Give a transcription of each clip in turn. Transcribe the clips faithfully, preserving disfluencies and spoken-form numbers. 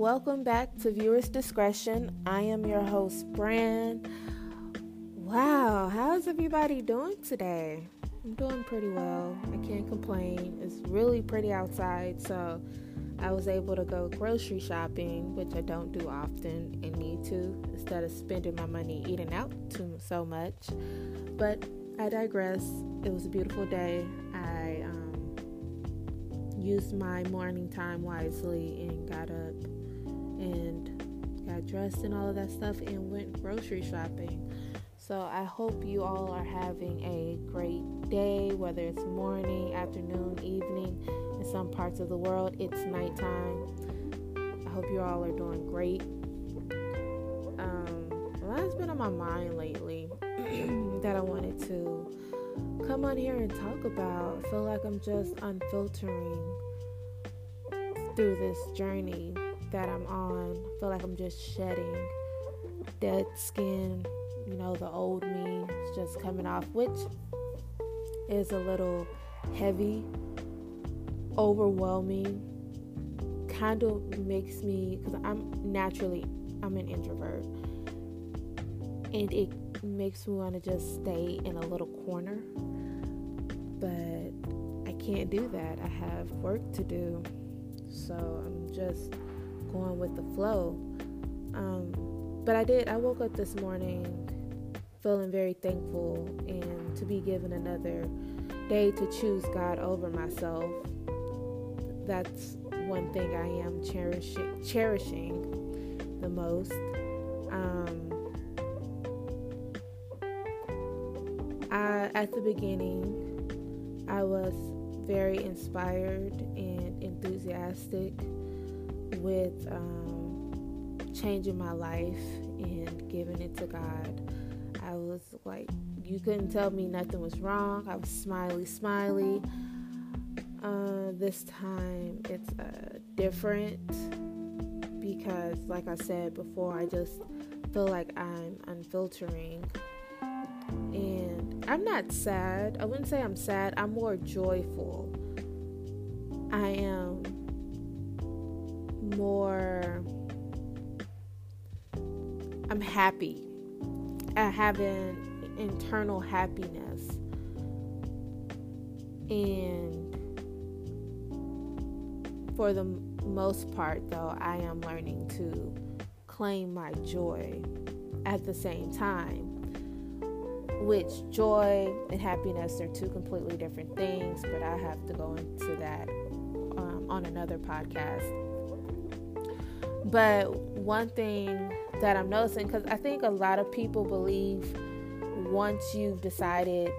Welcome back to Viewer's Discretion. I am your host, Brand. Wow, how's everybody doing today? I'm doing pretty well. I can't complain. It's really pretty outside, so I was able to go grocery shopping, which I don't do often and need to, instead of spending my money eating out too so much. But I digress. It was a beautiful day. I um, used my morning time wisely and got up and got dressed and all of that stuff and went grocery shopping. So I hope you all are having a great day, whether it's morning, afternoon, evening. In some parts of the world, it's nighttime. I hope you all are doing great. Um, a lot has been on my mind lately that I wanted to come on here and talk about. I feel like I'm just unfiltering through this journey that I'm on. I feel like I'm just shedding dead skin. You know, the old me is just coming off, which is a little heavy, overwhelming. Kind of makes me, because I'm naturally, I'm an introvert, and it makes me want to just stay in a little corner, but I can't do that. I have work to do, so I'm just going with the flow. Um, but I did, I woke up this morning feeling very thankful and to be given another day to choose God over myself. That's one thing I am cherishing, cherishing the most. Um, I, at the beginning, I was very inspired and enthusiastic with um, changing my life and giving it to God. I was like, you couldn't tell me nothing was wrong. I was smiley, smiley. Uh, this time it's uh, different because, like I said before, I just feel like I'm unfiltering. And I'm not sad. I wouldn't say I'm sad. I'm more joyful. I am more... I'm happy. I have an internal happiness. And for the most part, though, I am learning to claim my joy at the same time, which joy and happiness are two completely different things, but I have to go into that um, on another podcast. But one thing that I'm noticing, because I think a lot of people believe once you've decided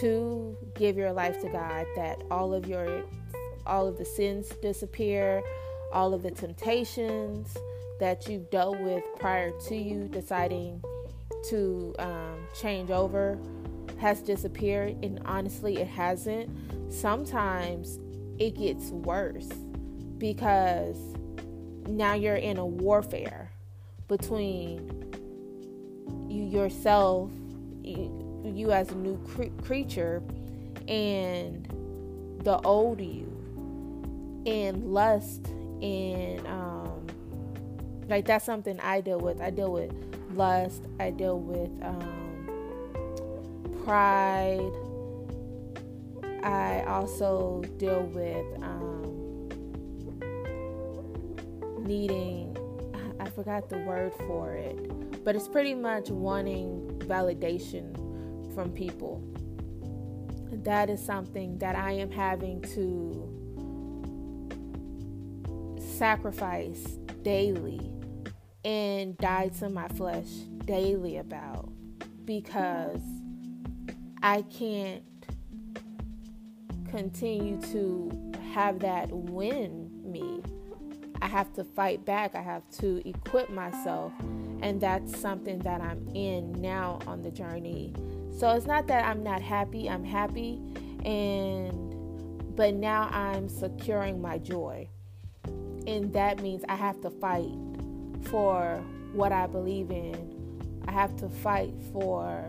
to give your life to God that all of your all of the sins disappear, all of the temptations that you've dealt with prior to you deciding to um, change over has disappeared, and honestly it hasn't. Sometimes it gets worse because now you're in a warfare between you yourself, you, you as a new cre- creature, and the old you. And lust, and um, like that's something I deal with. I deal with lust. I deal with um, pride. I also deal with um, needing, I forgot the word for it, but it's pretty much wanting validation from people. That is something that I am having to sacrifice daily and die to my flesh daily about, because I can't continue to have that win me. I have to fight back. I have to equip myself, and that's something that I'm in now on the journey. So it's not that I'm not happy. I'm happy, and but now I'm securing my joy. And that means I have to fight for what I believe in. I have to fight for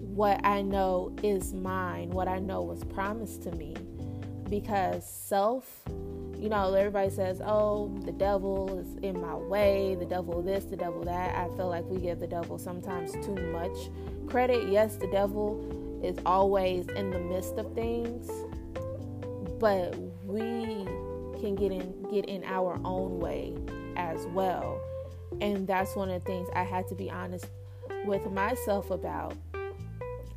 what I know is mine, what I know was promised to me. Because self you know, everybody says, oh, the devil is in my way, the devil this, the devil that. I feel like we give the devil sometimes too much credit. Yes, the devil is always in the midst of things, but we can get in get in our own way as well. And that's one of the things I had to be honest with myself about,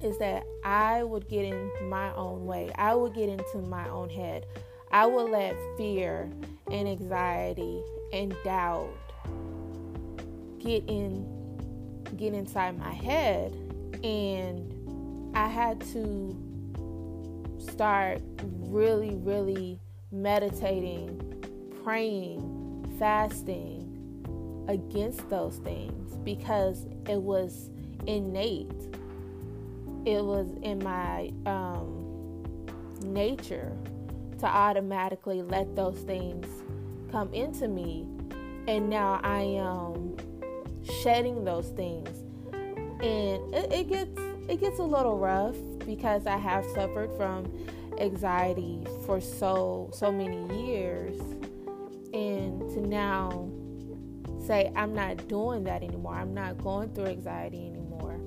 is that I would get in my own way. I would get into my own head. I would let fear and anxiety and doubt get in, get inside my head. And I had to start really, really meditating, praying, fasting against those things, because it was innate. It was in my um, nature to automatically let those things come into me. And now I am shedding those things. And it, it gets it gets a little rough, because I have suffered from anxiety for so so many years, and to now say I'm not doing that anymore, I'm not going through anxiety anymore,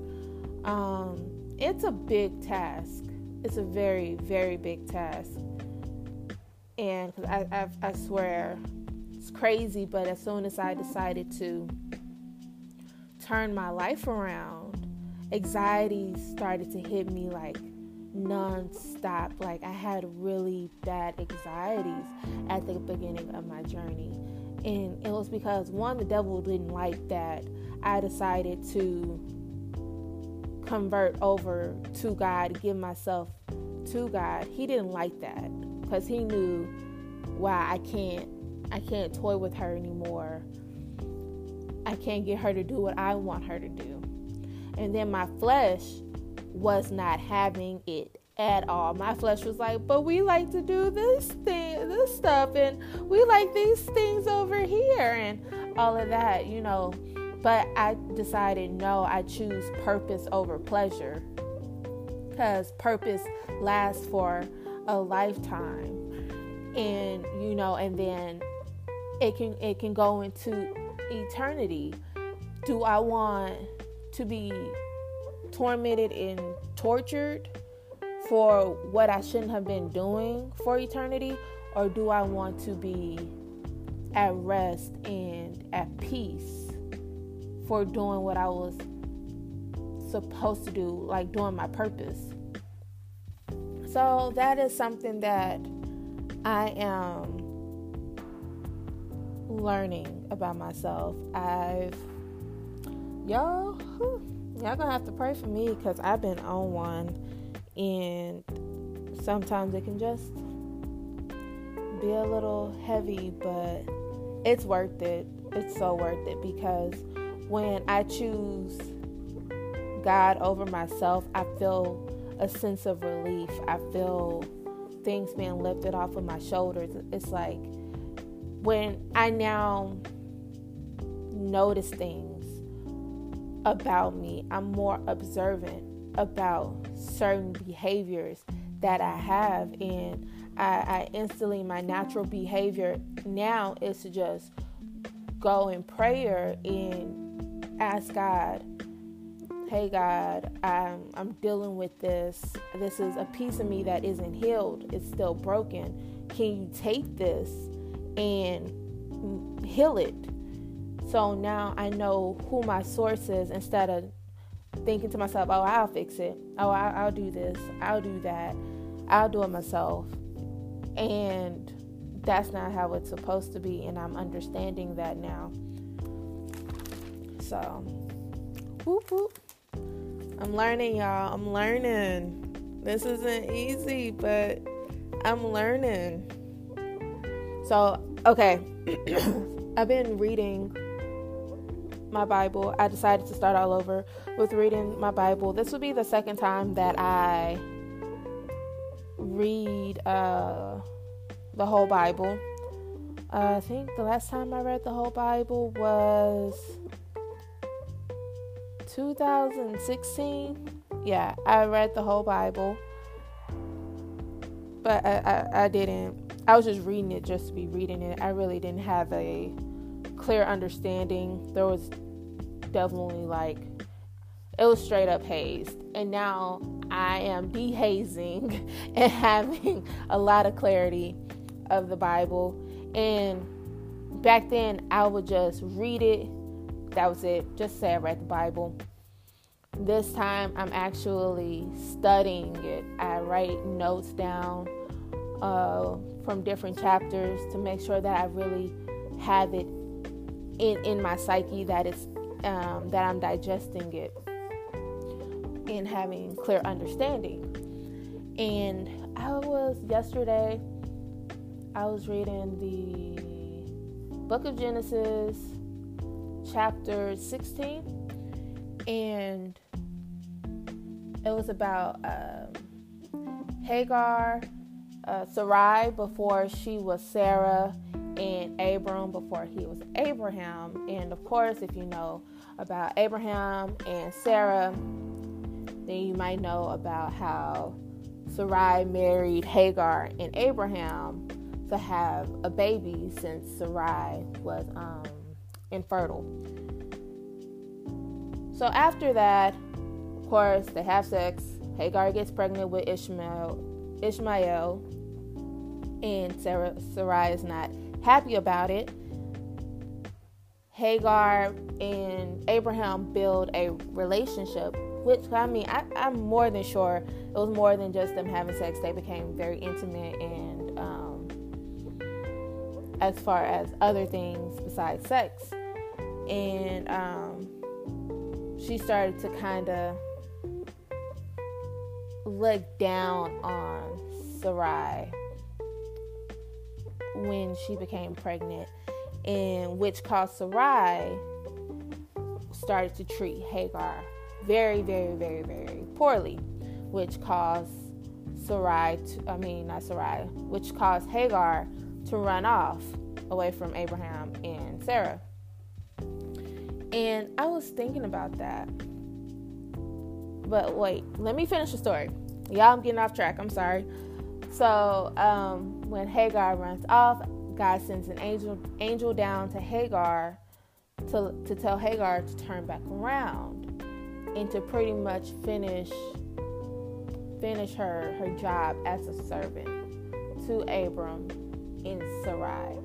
um, it's a big task. It's a very, very big task. And I, I, I swear, it's crazy, but as soon as I decided to turn my life around, anxiety started to hit me like non-stop. Like, I had really bad anxieties at the beginning of my journey. And it was because, one, the devil didn't like that I decided to convert over to God, give myself to God. He didn't like that, because he knew, wow, I can't, I can't toy with her anymore. I can't get her to do what I want her to do. And then my flesh was not having it at all. My flesh was like, but we like to do this thing, this stuff, and we like these things over here and all of that, you know. But I decided, no, I choose purpose over pleasure, because purpose lasts for a lifetime. And, you know, and then it can, it can go into eternity. Do I want to be tormented and tortured for what I shouldn't have been doing for eternity? Or do I want to be at rest and at peace for doing what I was supposed to do, like doing my purpose? So that is something that I am learning about myself. I've, y'all, whew, y'all gonna have to pray for me, because I've been on one, and sometimes it can just be a little heavy, but it's worth it. It's so worth it, because when I choose God over myself, I feel a sense of relief. I feel things being lifted off of my shoulders. It's like when I now notice things about me, I'm more observant about certain behaviors that I have, and I, I instantly, my natural behavior now is to just go in prayer and ask God, hey God, I'm, I'm dealing with this. This is a piece of me that isn't healed. It's still broken. Can you take this and heal it? So now I know who my source is, instead of thinking to myself, oh, I'll fix it. Oh, I'll, I'll do this. I'll do that. I'll do it myself. And that's not how it's supposed to be. And I'm understanding that now. So, whoop, whoop. I'm learning, y'all. I'm learning. This isn't easy, but I'm learning. So, okay. I've been reading my Bible. I decided to start all over with reading my Bible. This would be the second time that I read uh, the whole Bible. Uh, I think the last time I read the whole Bible was two thousand sixteen. Yeah, I read the whole Bible, but I, I, I didn't I was just reading it just to be reading it. I really didn't have a clear understanding. There was definitely like it was straight up hazed, and now I am dehazing and having a lot of clarity of the Bible. And back then I would just read it, that was it, just say I read the Bible. This time I'm actually studying it. I write notes down uh, from different chapters to make sure that I really have it in, in my psyche, that it's um, that I'm digesting it and having clear understanding. And I was yesterday I was reading the book of Genesis chapter sixteen, and it was about um, Hagar, uh, Sarai before she was Sarah, and Abram before he was Abraham. And of course, if you know about Abraham and Sarah, then you might know about how Sarai married Hagar and Abraham to have a baby, since Sarai was um, infertile. So after that, of course, they have sex. Hagar gets pregnant with Ishmael, Ishmael, and Sarah, Sarai is not happy about it. Hagar and Abraham build a relationship, which, I mean, I, I'm more than sure it was more than just them having sex. They became very intimate, and um, as far as other things besides sex. And um, she started to kind of look down on Sarai when she became pregnant, and which caused Sarai started to treat Hagar very, very, very, very poorly, which caused Sarai, to, I mean, not Sarai, which caused Hagar to run off away from Abraham and Sarah. And I was thinking about that. But wait, let me finish the story. Y'all, I'm getting off track. I'm sorry. So, um, when Hagar runs off, God sends an angel angel down to Hagar to, to tell Hagar to turn back around and to pretty much finish finish her, her job as a servant to Abram in Sarai.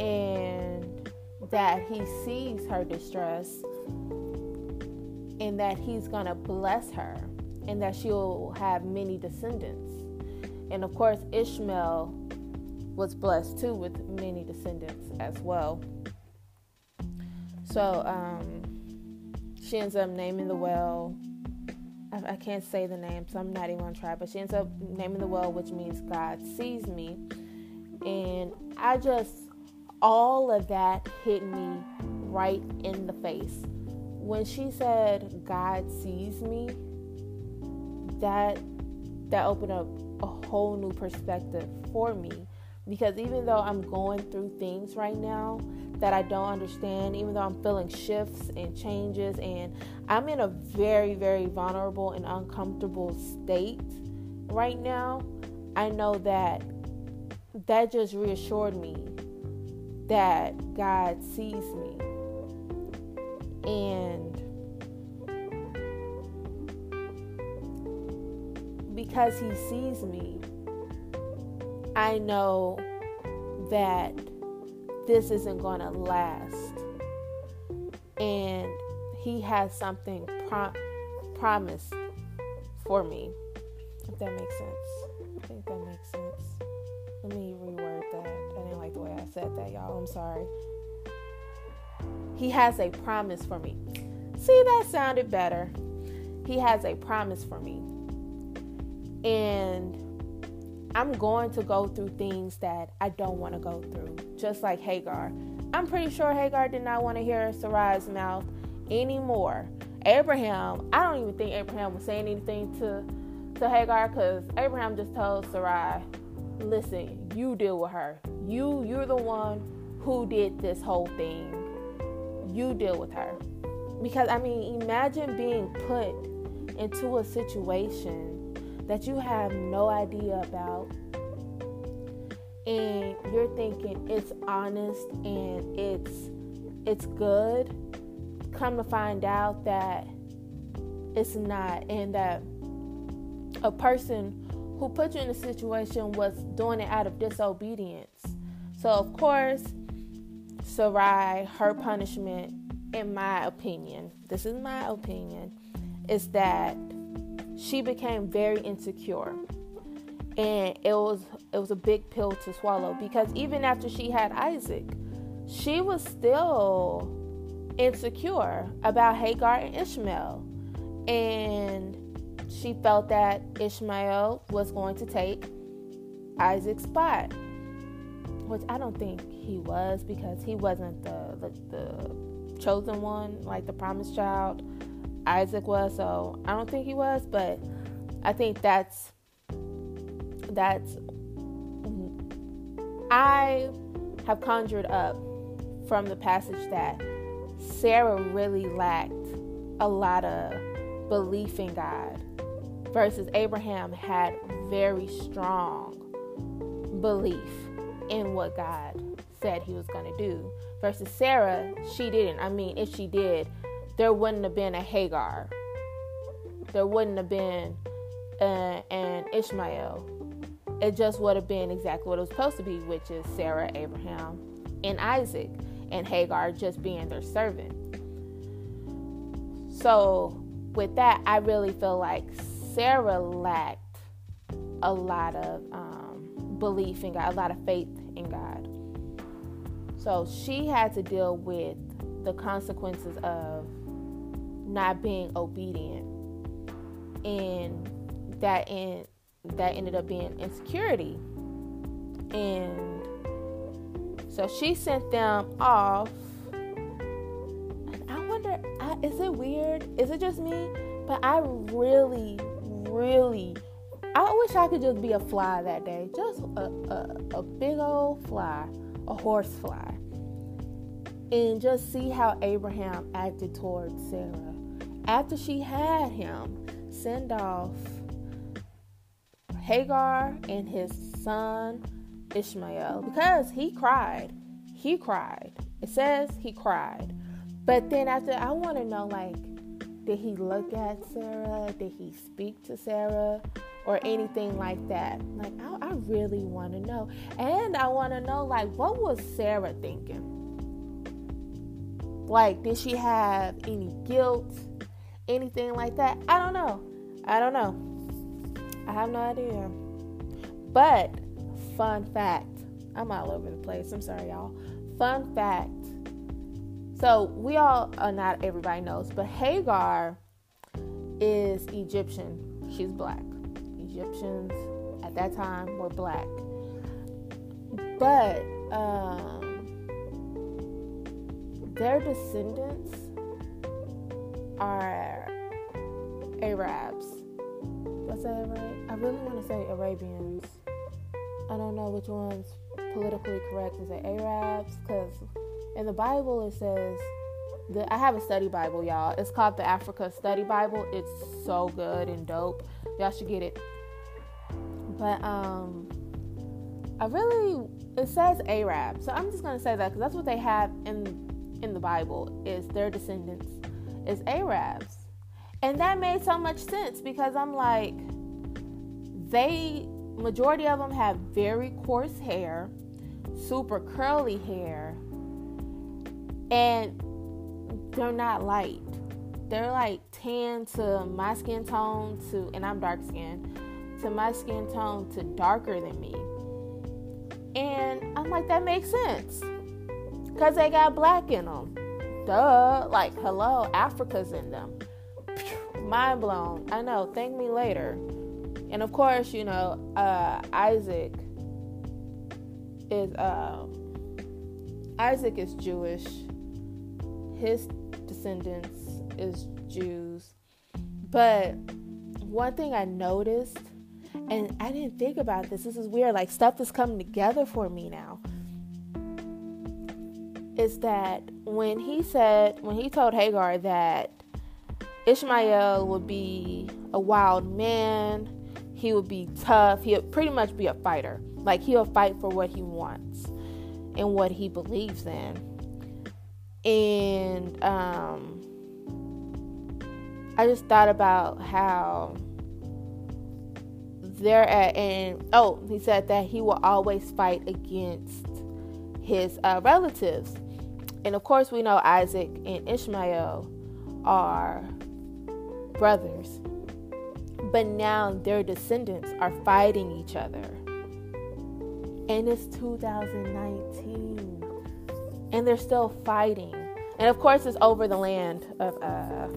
And that he sees her distress and that he's going to bless her and that she'll have many descendants. And of course, Ishmael was blessed too with many descendants as well. So, um... she ends up naming the well. I, I can't say the name, so I'm not even going to try. But she ends up naming the well, which means God sees me. And I just, all of that hit me right in the face. When she said, God sees me, that, that opened up a whole new perspective for me. Because even though I'm going through things right now that I don't understand, even though I'm feeling shifts and changes, and I'm in a very, very vulnerable and uncomfortable state right now, I know that that just reassured me that God sees me. And because He sees me, I know that this isn't going to last, and He has something prom- promised for me, if that makes sense. I think that makes sense. Let me reword that. I didn't like the way I said that, y'all. I'm sorry. He has a promise for me. See, that sounded better. He has a promise for me. And I'm going to go through things that I don't want to go through, just like Hagar. I'm pretty sure Hagar did not want to hear Sarai's mouth anymore. Abraham, I don't even think Abraham was saying anything to, to Hagar, because Abraham just told Sarai, listen, you deal with her. You, you're the one who did this whole thing. You deal with her. Because, I mean, imagine being put into a situation that you have no idea about, and you're thinking it's honest and it's it's good, come to find out that it's not, and that a person who put you in a situation was doing it out of disobedience. So, of course, Sarai, her punishment, in my opinion, this is my opinion, is that she became very insecure. And it was it was a big pill to swallow, because even after she had Isaac, she was still insecure about Hagar and Ishmael. And she felt that Ishmael was going to take Isaac's spot, which I don't think he was, because he wasn't the, the, the chosen one, like the promised child. Isaac was, so I don't think he was, but I think that's, that's, I have conjured up from the passage that Sarah really lacked a lot of belief in God, versus Abraham had very strong belief in what God said he was going to do. Versus Sarah, she didn't. I mean, if she did, there wouldn't have been a Hagar. There wouldn't have been uh, an Ishmael. It just would have been exactly what it was supposed to be, which is Sarah, Abraham, and Isaac, and Hagar just being their servant. So with that, I really feel like Sarah lacked a lot of um, belief in God, a lot of faith in God. So she had to deal with the consequences of not being obedient, and that in that ended up being insecurity. And so she sent them off. And I wonder, I, is it weird? Is it just me? But I really, really, I wish I could just be a fly that day. Just a, a, a big old fly, a horse fly. And just see how Abraham acted towards Sarah. After she had him send off Hagar and his son Ishmael, because he cried. He cried. It says he cried. But then after, I want to know, like, did he look at Sarah? Did he speak to Sarah? Or anything like that? Like, I, I really want to know. And I want to know, like, what was Sarah thinking? Like, did she have any guilt? Anything like that? I don't know. I don't know. I have no idea. But, fun fact. I'm all over the place. I'm sorry, y'all. Fun fact. So, we all, uh, not everybody knows, but Hagar is Egyptian. She's black. Egyptians at that time were black. But, um... their descendants are Arabs. Was that right? I really want to say Arabians. I don't know which one's politically correct. Is it Arabs? Because in the Bible it says, the, I have a study Bible, y'all. It's called the Africa Study Bible. It's so good and dope. Y'all should get it. But, um... I really... It says Arab. So I'm just going to say that because that's what they have in... in the Bible, is their descendants is Arabs. And that made so much sense, because I'm like, they, majority of them have very coarse hair, super curly hair, and they're not light. They're like tan to my skin tone to, and I'm dark skinned, to my skin tone to darker than me. And I'm like, that makes sense. Because they got black in them. Duh. Like, hello, Africa's in them. Mind blown. I know. Thank me later. And, of course, you know, uh, Isaac is, uh, Isaac is Jewish. His descendants is Jews. But one thing I noticed, and I didn't think about this. This is weird. Like, stuff is coming together for me now. Is that when he said, when he told Hagar that Ishmael would be a wild man, he would be tough, he would pretty much be a fighter. Like, he'll fight for what he wants and what he believes in. And um, I just thought about how they're at, and oh, he said that he will always fight against his uh, relatives. And of course, we know Isaac and Ishmael are brothers, but now their descendants are fighting each other. And it's two thousand nineteen, and they're still fighting. And of course, it's over the land of, uh,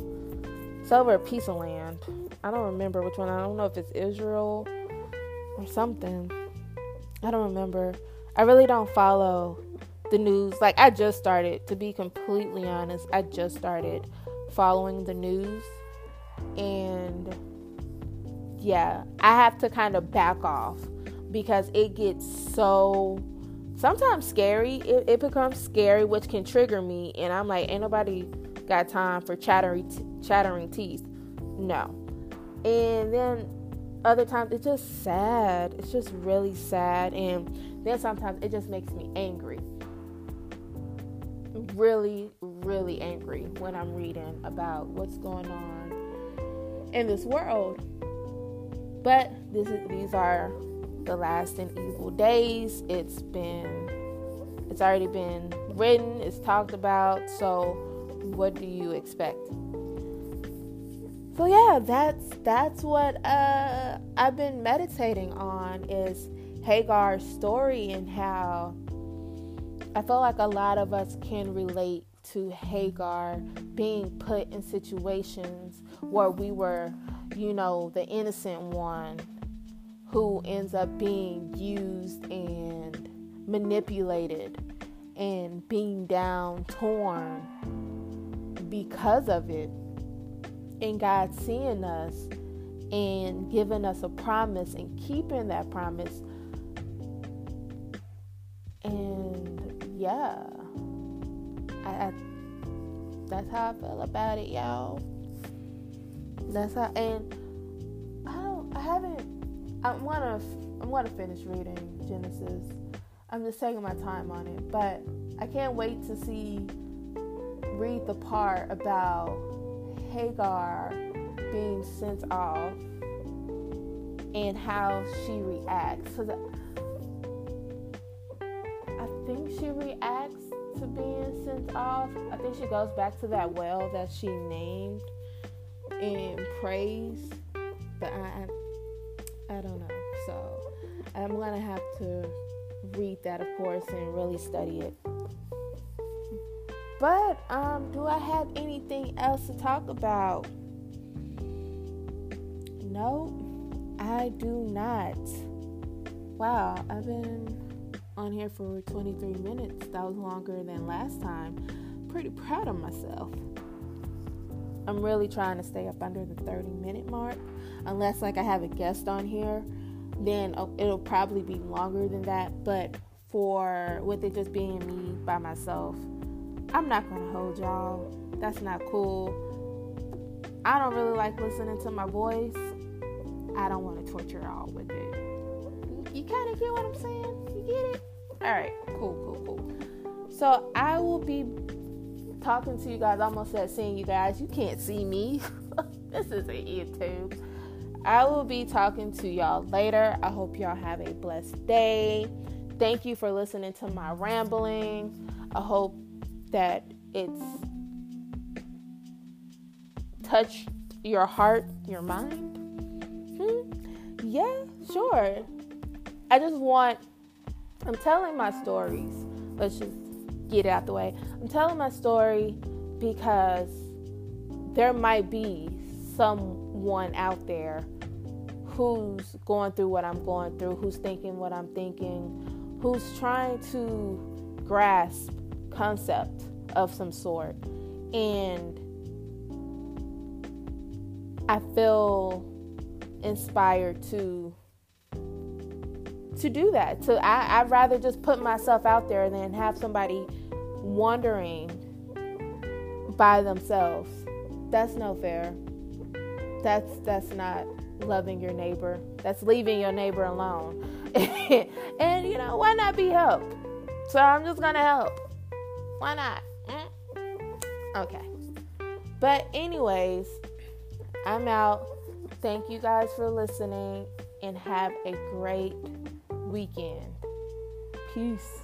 it's over a piece of land. I don't remember which one. I don't know if it's Israel or something. I don't remember. I really don't follow the news. Like, I just started, to be completely honest, I just started following the news. And yeah, I have to kind of back off, because it gets so sometimes scary. It, it becomes scary, which can trigger me. And I'm like, ain't nobody got time for chattering, t- chattering teeth. No. And then other times it's just sad. It's just really sad. And then sometimes it just makes me angry. Really, really angry when I'm reading about what's going on in this world. But this is, these are the last and evil days. It's been, it's already been written, it's talked about, so what do you expect? So yeah, that's that's what uh, I've been meditating on, is Hagar's story, and how I feel like a lot of us can relate to Hagar being put in situations where we were, you know, the innocent one who ends up being used and manipulated and being down, torn because of it. And God seeing us and giving us a promise and keeping that promise. And yeah, I, I, that's how I feel about it, y'all. That's how, and I don't, I haven't, I'm gonna, I'm gonna finish reading Genesis. I'm just taking my time on it, but I can't wait to see, read the part about Hagar being sent off and how she reacts. Cause I think she reacts to being sent off. I think she goes back to that well that she named and prays, but I. I I don't know, so I'm gonna have to read that, of course, and really study it. But um, do I have anything else to talk about? No, I do not. Wow, I've been on here for twenty-three minutes. That was longer than last time. Pretty proud of myself. I'm really trying to stay up under the thirty minute mark, unless like I have a guest on here, then it'll probably be longer than that. But for with it just being me by myself, I'm not gonna hold y'all. That's not cool. I don't really like listening to my voice. I don't want to torture y'all with it. You kind of get what I'm saying? You get it? All right, cool, cool, cool. So I will be talking to you guys. Almost at seeing you guys. You can't see me. This isn't YouTube. I will be talking to y'all later. I hope y'all have a blessed day. Thank you for listening to my rambling. I hope that it's touched your heart, your mind. Hmm? Yeah, sure. I just want, I'm telling my stories. Let's just get it out the way. I'm telling my story because there might be someone out there who's going through what I'm going through, who's thinking what I'm thinking, who's trying to grasp concept of some sort. And I feel inspired to to do that. So I, I'd rather just put myself out there than have somebody wandering by themselves. That's no fair. That's that's not loving your neighbor. That's leaving your neighbor alone. And, you know, why not be helped? So I'm just going to help. Why not? Mm? Okay. But anyways, I'm out. Thank you guys for listening, and have a great weekend. Peace.